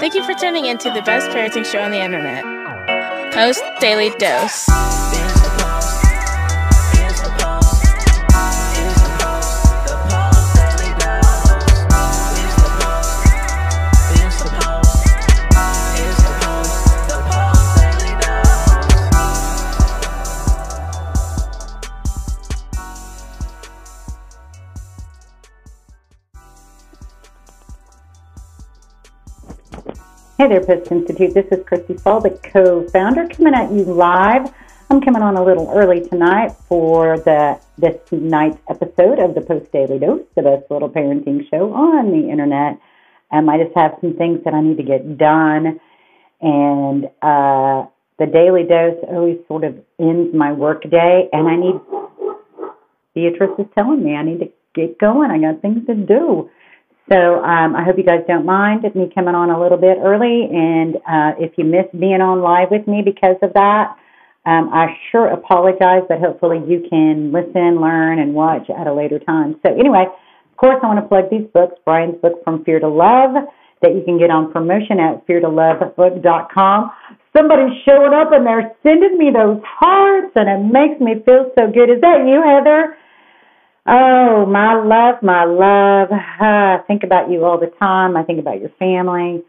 Thank you for tuning in to the best parenting show on the internet, Post Daily Dose. Hey there, Post Institute. This is Christy Fall, the co-founder, coming at you live. I'm coming on a little early tonight for this night's episode of the Post Daily Dose, the best little parenting show on the internet. I just have some things that I need to get done, and the Daily Dose always sort of ends my work day, and I need, Beatrice is telling me I need to get going. I got things to do. So I hope you guys don't mind me coming on a little bit early, and if you miss being on live with me because of that, I sure apologize, but hopefully you can listen, learn, and watch at a later time. So anyway, of course, I want to plug these books, Brian's book, From Fear to Love, that you can get on promotion at feartolovebook.com. Somebody's showing up, and they're sending me those hearts, and it makes me feel so good. Is that you, Heather? Oh, my love, I think about you all the time. I think about your family.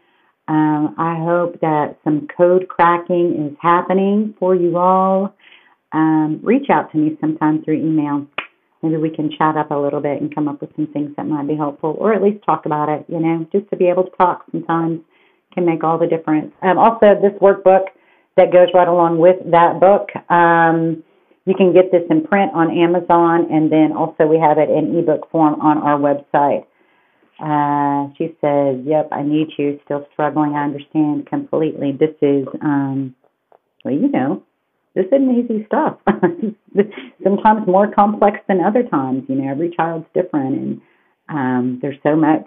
I hope that some code cracking is happening for you all. Reach out to me sometime through email. Maybe we can chat up a little bit and come up with some things that might be helpful, or at least talk about it, you know, just to be able to talk sometimes can make all the difference. Also, this workbook that goes right along with that book, you can get this in print on Amazon, and then also we have it in ebook form on our website. She says, yep, I need you. Still struggling. I understand completely. This is, well, you know, this isn't easy stuff. Sometimes more complex than other times. You know, every child's different, and there's so much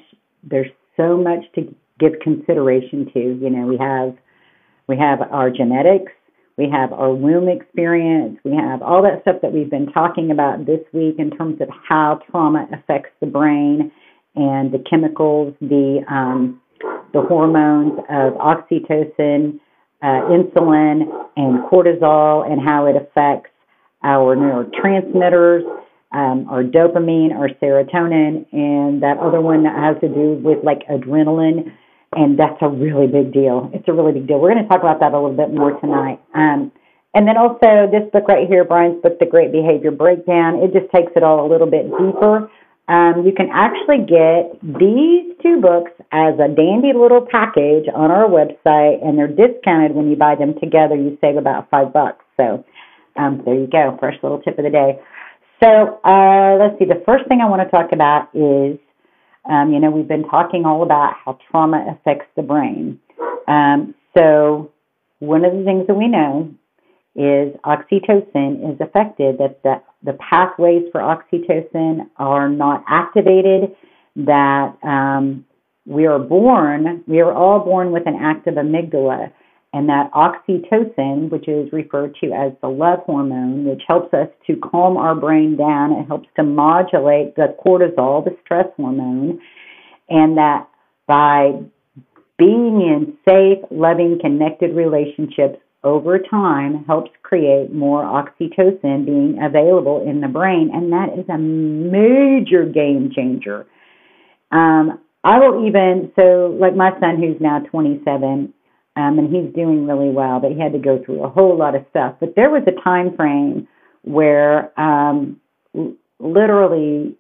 to give consideration to. You know, we have our genetics. We have our womb experience. We have all that stuff that we've been talking about this week in terms of how trauma affects the brain and the chemicals, the hormones of oxytocin, insulin, and cortisol, and how it affects our neurotransmitters, our dopamine, our serotonin, and that other one that has to do with like adrenaline. And that's a really big deal. It's a really big deal. We're going to talk about that a little bit more tonight. And then also this book right here, Brian's book, The Great Behavior Breakdown, it just takes it all a little bit deeper. You can actually get these two books as a dandy little package on our website, and they're discounted when you buy them together. You save about $5. So there you go, fresh little tip of the day. So let's see. The first thing I want to talk about is, you know, we've been talking all about how trauma affects the brain. So one of the things that we know is oxytocin is affected, that the pathways for oxytocin are not activated, that we are all born with an active amygdala, and that oxytocin, which is referred to as the love hormone, which helps us to calm our brain down. It helps to modulate the cortisol, the stress hormone, and that by being in safe, loving, connected relationships over time helps create more oxytocin being available in the brain, and that is a major game changer. Like my son, who's now 27, and he's doing really well, but he had to go through a whole lot of stuff. But there was a time frame where literally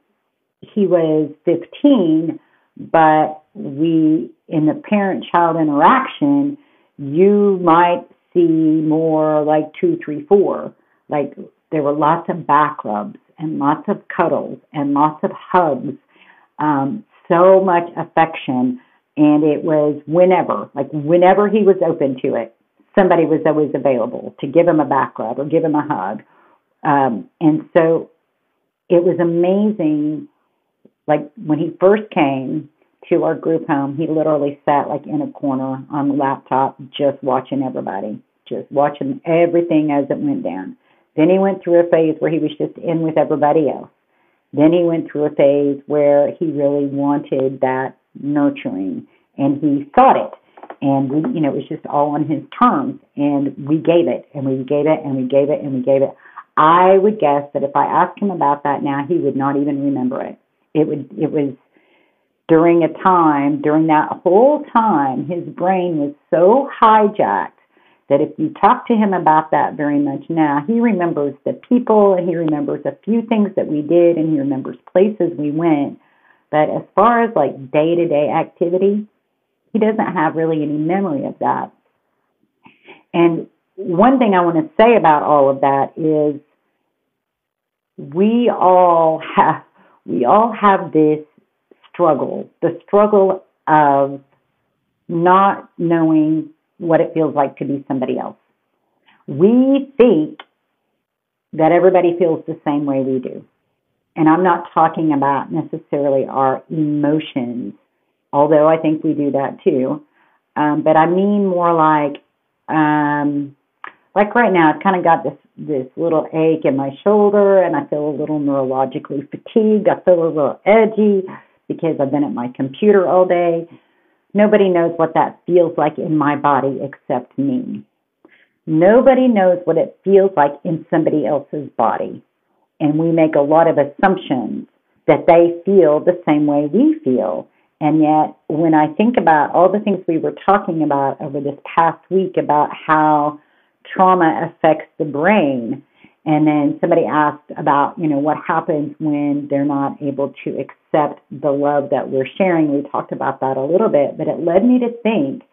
he was 15, but in the parent-child interaction, you might see more like 2, 3, 4. Like there were lots of back rubs and lots of cuddles and lots of hugs, so much affection. And it was whenever he was open to it, somebody was always available to give him a back rub or give him a hug. And so it was amazing. Like when he first came to our group home, he literally sat like in a corner on the laptop, just watching everything as it went down. Then he went through a phase where he was just in with everybody else. Then he went through a phase where he really wanted that nurturing, and he sought it. And we, you know, it was just all on his terms. And we gave it, and we gave it, and we gave it, and we gave it. I would guess that if I asked him about that now, he would not even remember it. It was during a time, during that whole time, his brain was so hijacked that if you talk to him about that very much now, he remembers the people, and he remembers a few things that we did, and he remembers places we went. But as far as like day-to-day activity, he doesn't have really any memory of that. And one thing I want to say about all of that is we all have this struggle, the struggle of not knowing what it feels like to be somebody else. We think that everybody feels the same way we do. And I'm not talking about necessarily our emotions, although I think we do that too. But I mean more like right now, I've kind of got this little ache in my shoulder, and I feel a little neurologically fatigued. I feel a little edgy because I've been at my computer all day. Nobody knows what that feels like in my body except me. Nobody knows what it feels like in somebody else's body. And we make a lot of assumptions that they feel the same way we feel. And yet, when I think about all the things we were talking about over this past week about how trauma affects the brain, and then somebody asked about, you know, what happens when they're not able to accept the love that we're sharing. We talked about that a little bit, but it led me to think,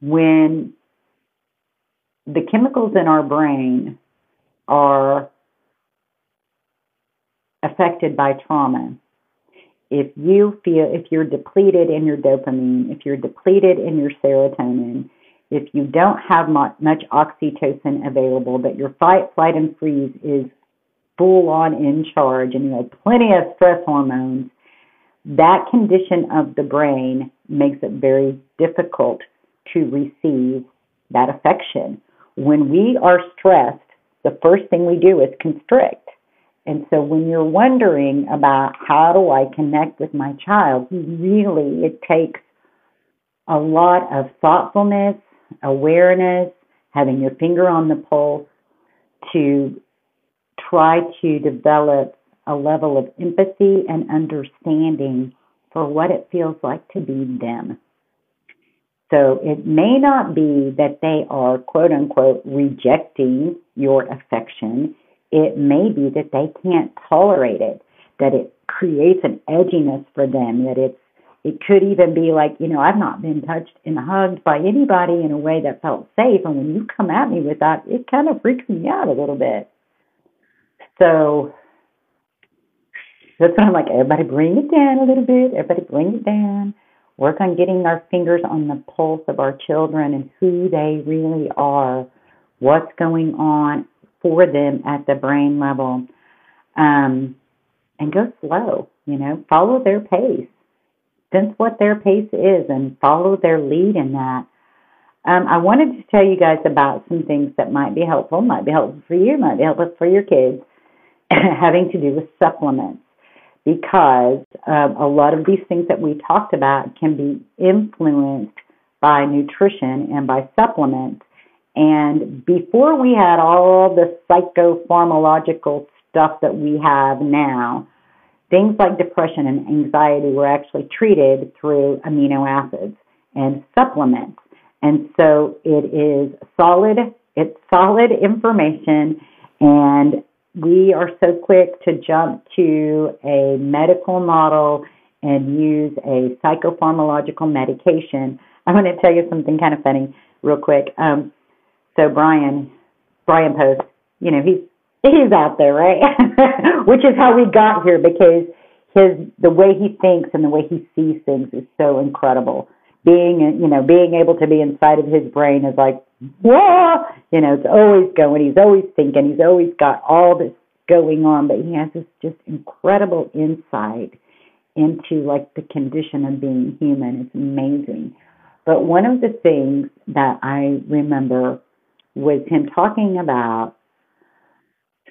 when the chemicals in our brain are affected by trauma, if you're depleted in your dopamine, if you're depleted in your serotonin, if you don't have much oxytocin available, but your fight, flight, and freeze is full on in charge, and you have plenty of stress hormones, that condition of the brain makes it very difficult to receive that affection. When we are stressed, the first thing we do is constrict. And so when you're wondering about how do I connect with my child, really it takes a lot of thoughtfulness, awareness, having your finger on the pulse to try to develop a level of empathy and understanding for what it feels like to be them. So it may not be that they are, quote unquote, rejecting your affection. It may be that they can't tolerate it, that it creates an edginess for them, that it could even be like, you know, I've not been touched and hugged by anybody in a way that felt safe. And when you come at me with that, it kind of freaks me out a little bit. So that's when I'm like, everybody bring it down a little bit. Everybody bring it down. Work on getting our fingers on the pulse of our children and who they really are, what's going on for them at the brain level. And go slow, you know, follow their pace. Sense what their pace is and follow their lead in that. I wanted to tell you guys about some things that might be helpful for you, might be helpful for your kids, having to do with supplements, because a lot of these things that we talked about can be influenced by nutrition and by supplements. And before we had all the psychopharmacological stuff that we have now, things like depression and anxiety were actually treated through amino acids and supplements. And so it's solid information, and we are so quick to jump to a medical model and use a psychopharmacological medication. I'm going to tell you something kind of funny real quick. So Brian Post, you know, he's out there, right? Which is how we got here, because the way he thinks and the way he sees things is so incredible. Being able to be inside of his brain is like, whoa! You know, it's always going, he's always thinking, he's always got all this going on, but he has this just incredible insight into like the condition of being human. It's amazing. But one of the things that I remember was him talking about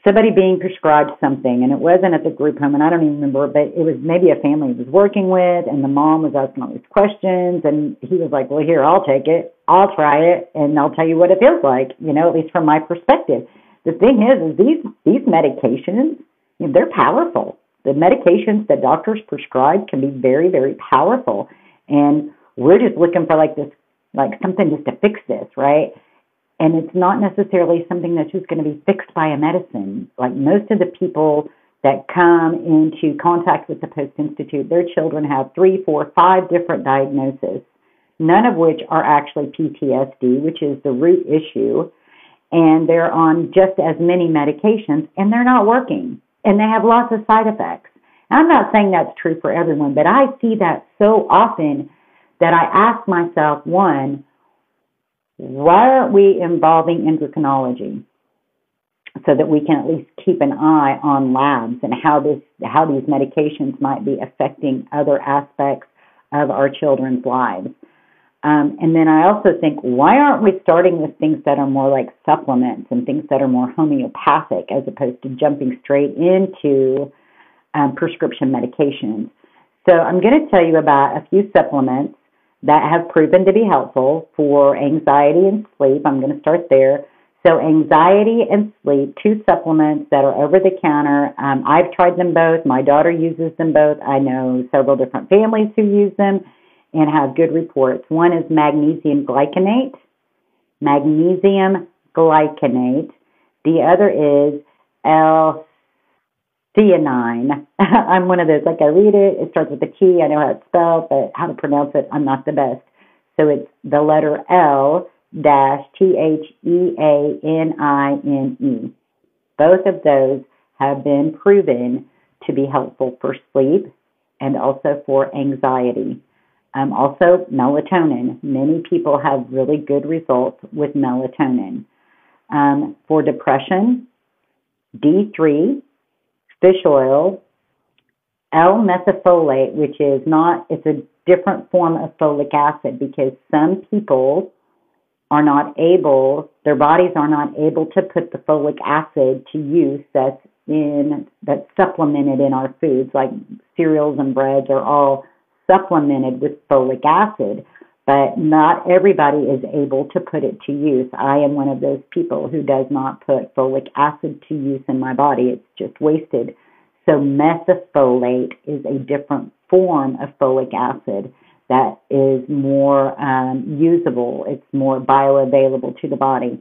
somebody being prescribed something, and it wasn't at the group home, and I don't even remember, but it was maybe a family he was working with, and the mom was asking all these questions, and he was like, well, here, I'll take it, I'll try it, and I'll tell you what it feels like, you know, at least from my perspective. The thing is these medications, you know, they're powerful. The medications that doctors prescribe can be very, very powerful, and we're just looking for like this, like something just to fix this, right? And it's not necessarily something that's just going to be fixed by a medicine. Like most of the people that come into contact with the Post Institute, their children have 3, 4, 5 different diagnoses, none of which are actually PTSD, which is the root issue. And they're on just as many medications, and they're not working. And they have lots of side effects. And I'm not saying that's true for everyone, but I see that so often that I ask myself, one, why aren't we involving endocrinology so that we can at least keep an eye on labs and how these medications might be affecting other aspects of our children's lives? And then I also think, why aren't we starting with things that are more like supplements and things that are more homeopathic as opposed to jumping straight into prescription medications? So I'm going to tell you about a few supplements that have proven to be helpful for anxiety and sleep. I'm going to start there. So anxiety and sleep, two supplements that are over-the-counter. I've tried them both. My daughter uses them both. I know several different families who use them and have good reports. One is magnesium glycinate. The other is L-theanine. I'm one of those, like I read it, it starts with a T, I know how it's spelled, but how to pronounce it, I'm not the best. So it's the letter L-theanine. Both of those have been proven to be helpful for sleep and also for anxiety. Also, melatonin. Many people have really good results with melatonin. For depression, D3, fish oil, L-methylfolate, which is not, it's a different form of folic acid because some people are not able, their bodies are not able to put the folic acid to use that's supplemented in our foods, like cereals and breads are all supplemented with folic acid, but not everybody is able to put it to use. I am one of those people who does not put folic acid to use in my body. It's just wasted. So methylfolate is a different form of folic acid that is more usable. It's more bioavailable to the body.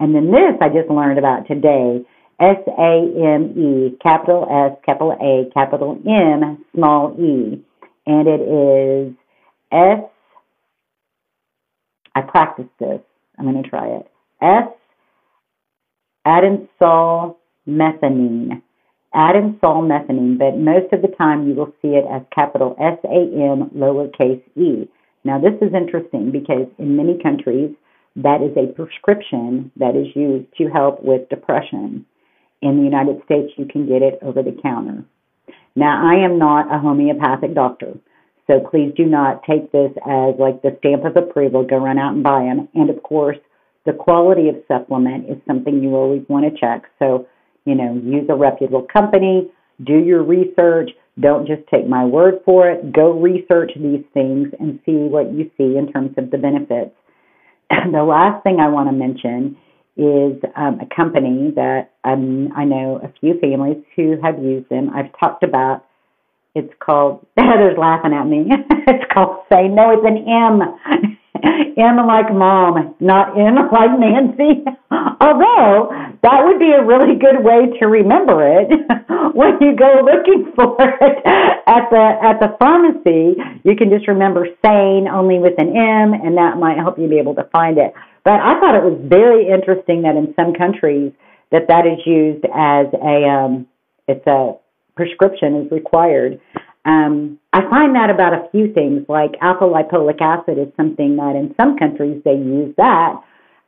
And then this I just learned about today, SAME, capital S, capital A, capital M, small e. And it is I practiced this. I'm going to try it. S-adenosylmethionine. But most of the time you will see it as capital S-A-M, lowercase e. Now, this is interesting because in many countries, that is a prescription that is used to help with depression. In the United States, you can get it over the counter. Now, I am not a homeopathic doctor, so please do not take this as like the stamp of approval, go run out and buy them. And, of course, the quality of supplement is something you always want to check. So, you know, use a reputable company, do your research, don't just take my word for it. Go research these things and see what you see in terms of the benefits. The last thing I want to mention is a company that I know a few families who have used them. I've talked about, it's called, Heather's laughing at me. It's called Say No, it's an M. M like mom, not M like Nancy. Although, that would be a really good way to remember it when you go looking for it at the pharmacy. You can just remember Sane only with an M, and that might help you be able to find it. But I thought it was very interesting that in some countries that is used as it's a prescription is required. I find that about a few things, like alpha-lipoic acid is something that in some countries they use that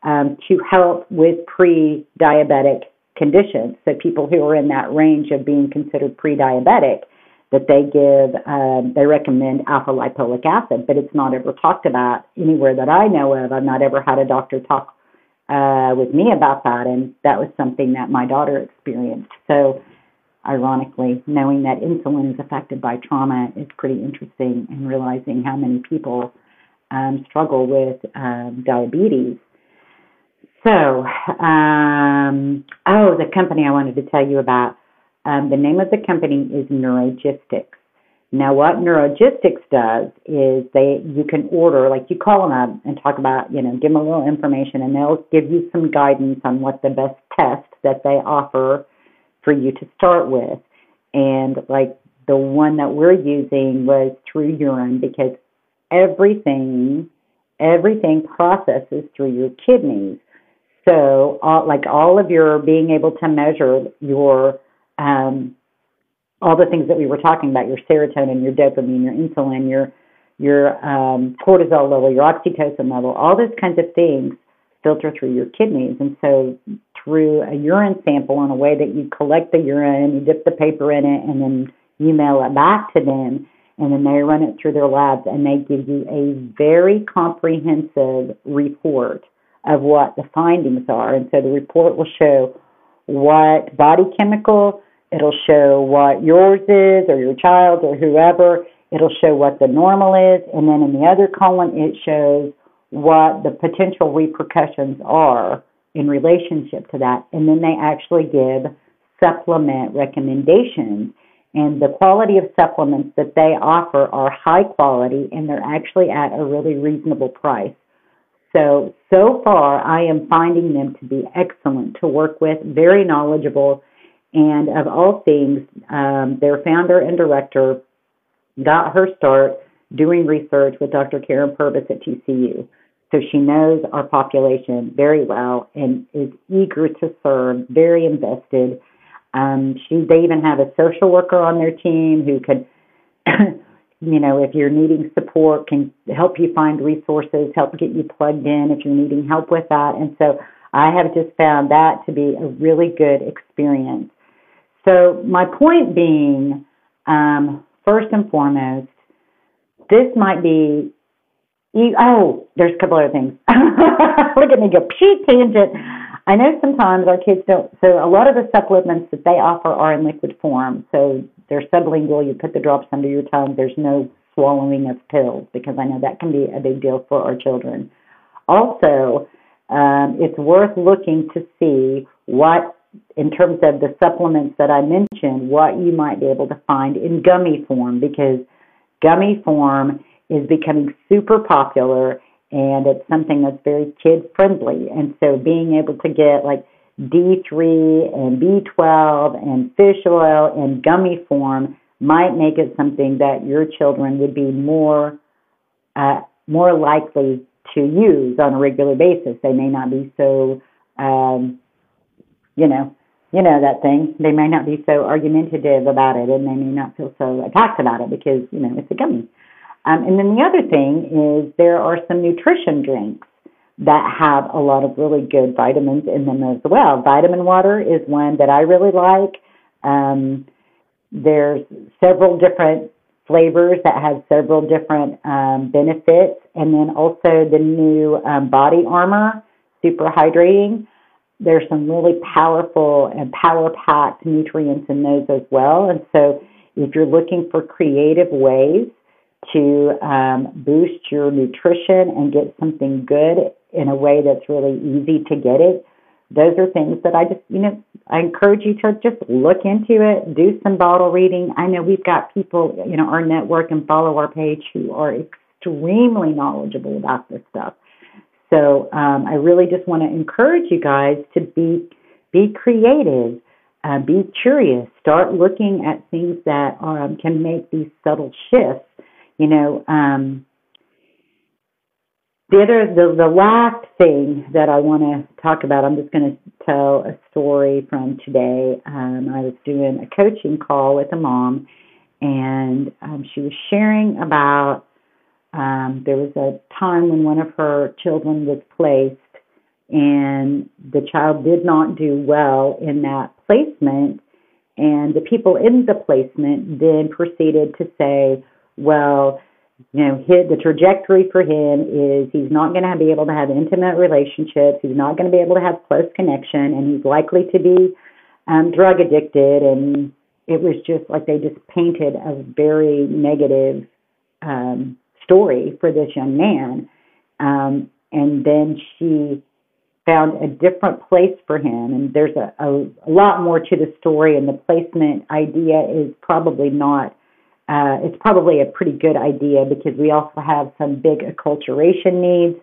to help with pre-diabetic conditions. So people who are in that range of being considered pre-diabetic, that they recommend alpha-lipoic acid, but it's not ever talked about anywhere that I know of. I've not ever had a doctor talk with me about that, and that was something that my daughter experienced. So ironically, knowing that insulin is affected by trauma is pretty interesting, and realizing how many people struggle with diabetes. So, the company I wanted to tell you about, the name of the company is Neurogistics. Now, what Neurogistics does is you can order, like you call them up and talk about, give them a little information, and they'll give you some guidance on what the best test that they offer for you to start with. And like the one that we're using was through urine, because everything processes through your kidneys. So, all of your being able to measure your all the things that we were talking about, your serotonin, your dopamine, your insulin, your cortisol level, your oxytocin level, all those kinds of things filter through your kidneys. And so through a urine sample, in a way that you collect the urine, you dip the paper in it, and then you mail it back to them, and then they run it through their labs, and they give you a very comprehensive report of what the findings are. And so the report will show what body chemical, it'll show what yours is, or your child, or whoever. It'll show what the normal is. And then in the other column, it shows what the potential repercussions are in relationship to that. And then they actually give supplement recommendations. And the quality of supplements that they offer are high quality, and they're actually at a really reasonable price. So far, I am finding them to be excellent to work with, very knowledgeable, and of all things, their founder and director got her start doing research with Dr. Karen Purvis at TCU. So she knows our population very well and is eager to serve, very invested. They even have a social worker on their team who could, if you're needing support, can help you find resources, help get you plugged in if you're needing help with that. And so I have just found that to be a really good experience. So my point being, first and foremost, this might be, there's a couple other things. Look at me go, psh, tangent. I know sometimes our kids don't, so a lot of the supplements that they offer are in liquid form. So they're sublingual, you put the drops under your tongue, there's no swallowing of pills, because I know that can be a big deal for our children. Also, it's worth looking to see what, in terms of the supplements that I mentioned, what you might be able to find in gummy form, because gummy form is becoming super popular, and it's something that's very kid-friendly. And so being able to get like D3 and B12 and fish oil in gummy form might make it something that your children would be more likely to use on a regular basis. They may not be so, that thing. They may not be so argumentative about it, and they may not feel so attacked about it because, it's a gummy. And then the other thing is there are some nutrition drinks that have a lot of really good vitamins in them as well. Vitamin Water is one that I really like. There's several different flavors that have several different benefits. And then also the new Body Armor, super hydrating. There's some really powerful and power-packed nutrients in those as well. And so if you're looking for creative ways to boost your nutrition and get something good in a way that's really easy to get it, those are things that I just, I encourage you to just look into it, do some bottle reading. I know we've got people, our network and follow our page who are extremely knowledgeable about this stuff. So I really just want to encourage you guys to be creative, be curious, start looking at things that can make these subtle shifts. The last thing that I want to talk about, I'm just going to tell a story from today. I was doing a coaching call with a mom, and she was sharing about there was a time when one of her children was placed, and the child did not do well in that placement, and the people in the placement then proceeded to say, well, You know, the trajectory for him is he's not going to be able to have intimate relationships. He's not going to be able to have close connection, and he's likely to be drug addicted. And it was just like they just painted a very negative story for this young man. And then she found a different place for him. And there's a lot more to the story, and the placement idea is probably not. It's probably a pretty good idea because we also have some big acculturation needs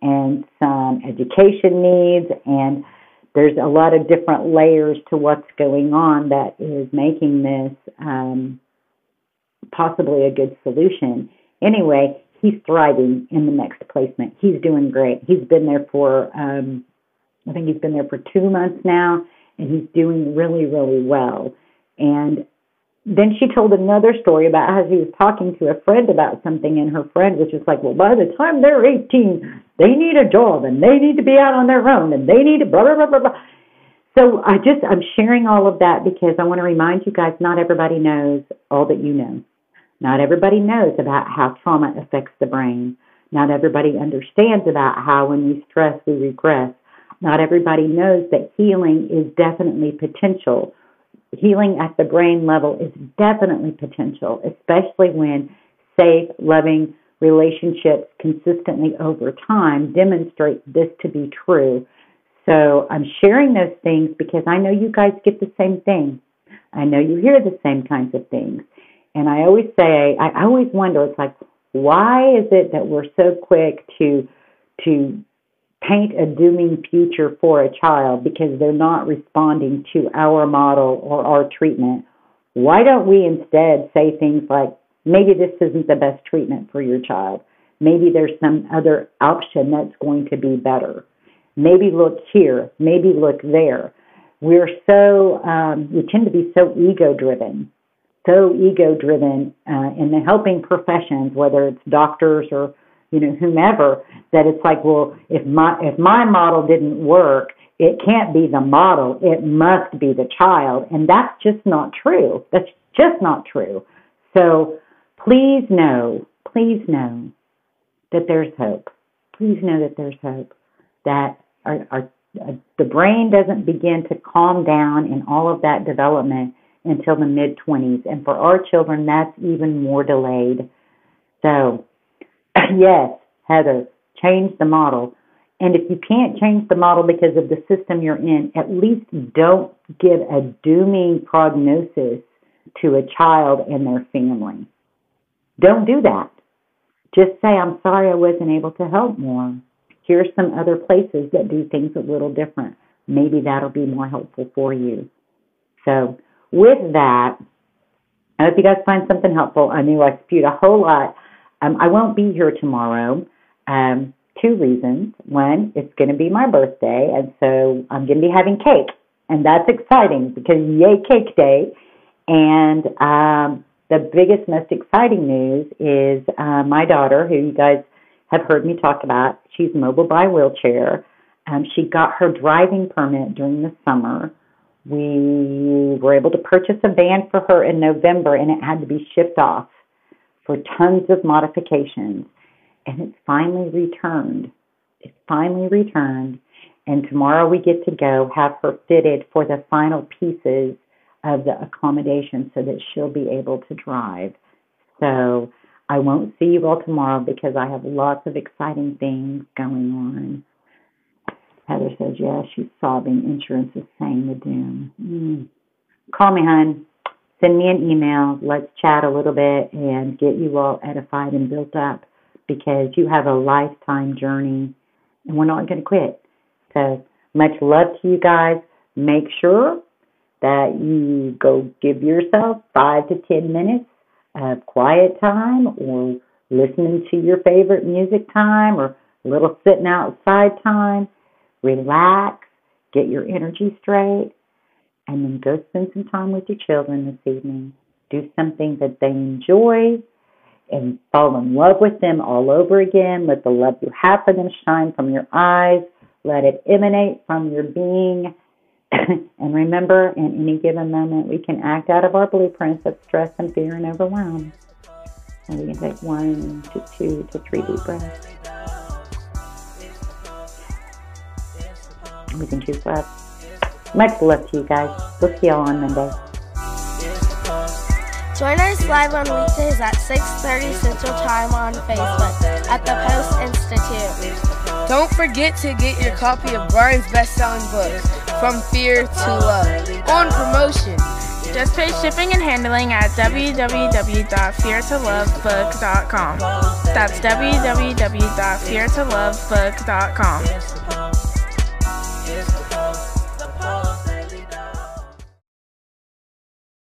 and some education needs, and there's a lot of different layers to what's going on that is making this possibly a good solution. Anyway, he's thriving in the next placement. He's doing great. He's been there for, I think he's been there for 2 months now, and he's doing really, really well. And then she told another story about how she was talking to a friend about something, and her friend was just like, well, by the time they're 18, they need a job, and they need to be out on their own, and they need to blah, blah, blah, blah, blah. So I'm sharing all of that because I want to remind you guys, not everybody knows all that you know. Not everybody knows about how trauma affects the brain. Not everybody understands about how when we stress, we regress. Not everybody knows that healing is definitely potential. Healing at the brain level is definitely potential, especially when safe, loving relationships consistently over time demonstrate this to be true. So I'm sharing those things because I know you guys get the same thing. I know you hear the same kinds of things. And I always say, I always wonder, it's like, why is it that we're so quick to paint a dooming future for a child because they're not responding to our model or our treatment? Why don't we instead say things like, maybe this isn't the best treatment for your child. Maybe there's some other option that's going to be better. Maybe look here. Maybe look there. We tend to be so ego-driven in the helping professions, whether it's doctors or whomever, that it's like, well, if my model didn't work, it can't be the model. It must be the child. And that's just not true. So please know that there's hope. Please know that there's hope, that the brain doesn't begin to calm down in all of that development until the mid-20s. And for our children, that's even more delayed. So yes, Heather, change the model. And if you can't change the model because of the system you're in, at least don't give a dooming prognosis to a child and their family. Don't do that. Just say, I'm sorry I wasn't able to help more. Here's some other places that do things a little different. Maybe that'll be more helpful for you. So with that, I hope you guys find something helpful. I knew I spewed a whole lot. I won't be here tomorrow. Two reasons. One, it's going to be my birthday, and so I'm going to be having cake, and that's exciting because yay, cake day. And the biggest, most exciting news is my daughter, who you guys have heard me talk about. She's mobile by wheelchair. She got her driving permit during the summer. We were able to purchase a van for her in November, and it had to be shipped off for tons of modifications, and it's finally returned. And tomorrow we get to go have her fitted for the final pieces of the accommodation so that she'll be able to drive. So I won't see you all tomorrow because I have lots of exciting things going on. Heather says, yeah, she's sobbing. Insurance is saying the doom. Call me, hon. Send me an email. Let's chat a little bit and get you all edified and built up because you have a lifetime journey and we're not going to quit. So much love to you guys. Make sure that you go give yourself 5 to 10 minutes of quiet time or listening to your favorite music time or a little sitting outside time. Relax, get your energy straight. And then go spend some time with your children this evening. Do something that they enjoy and fall in love with them all over again. Let the love you have for them shine from your eyes. Let it emanate from your being. And remember, in any given moment, we can act out of our blueprints of stress and fear and overwhelm. And you can take 1 to 2 to 3 deep breaths. We can choose left. Much love to you guys. We'll see y'all on Monday. Join us live on weekdays at 6:30 Central Time on Facebook at the Post Institute. Don't forget to get your copy of Brian's best-selling book, From Fear to Love, on promotion. Just pay shipping and handling at www.feartolovebook.com. That's www.feartolovebook.com.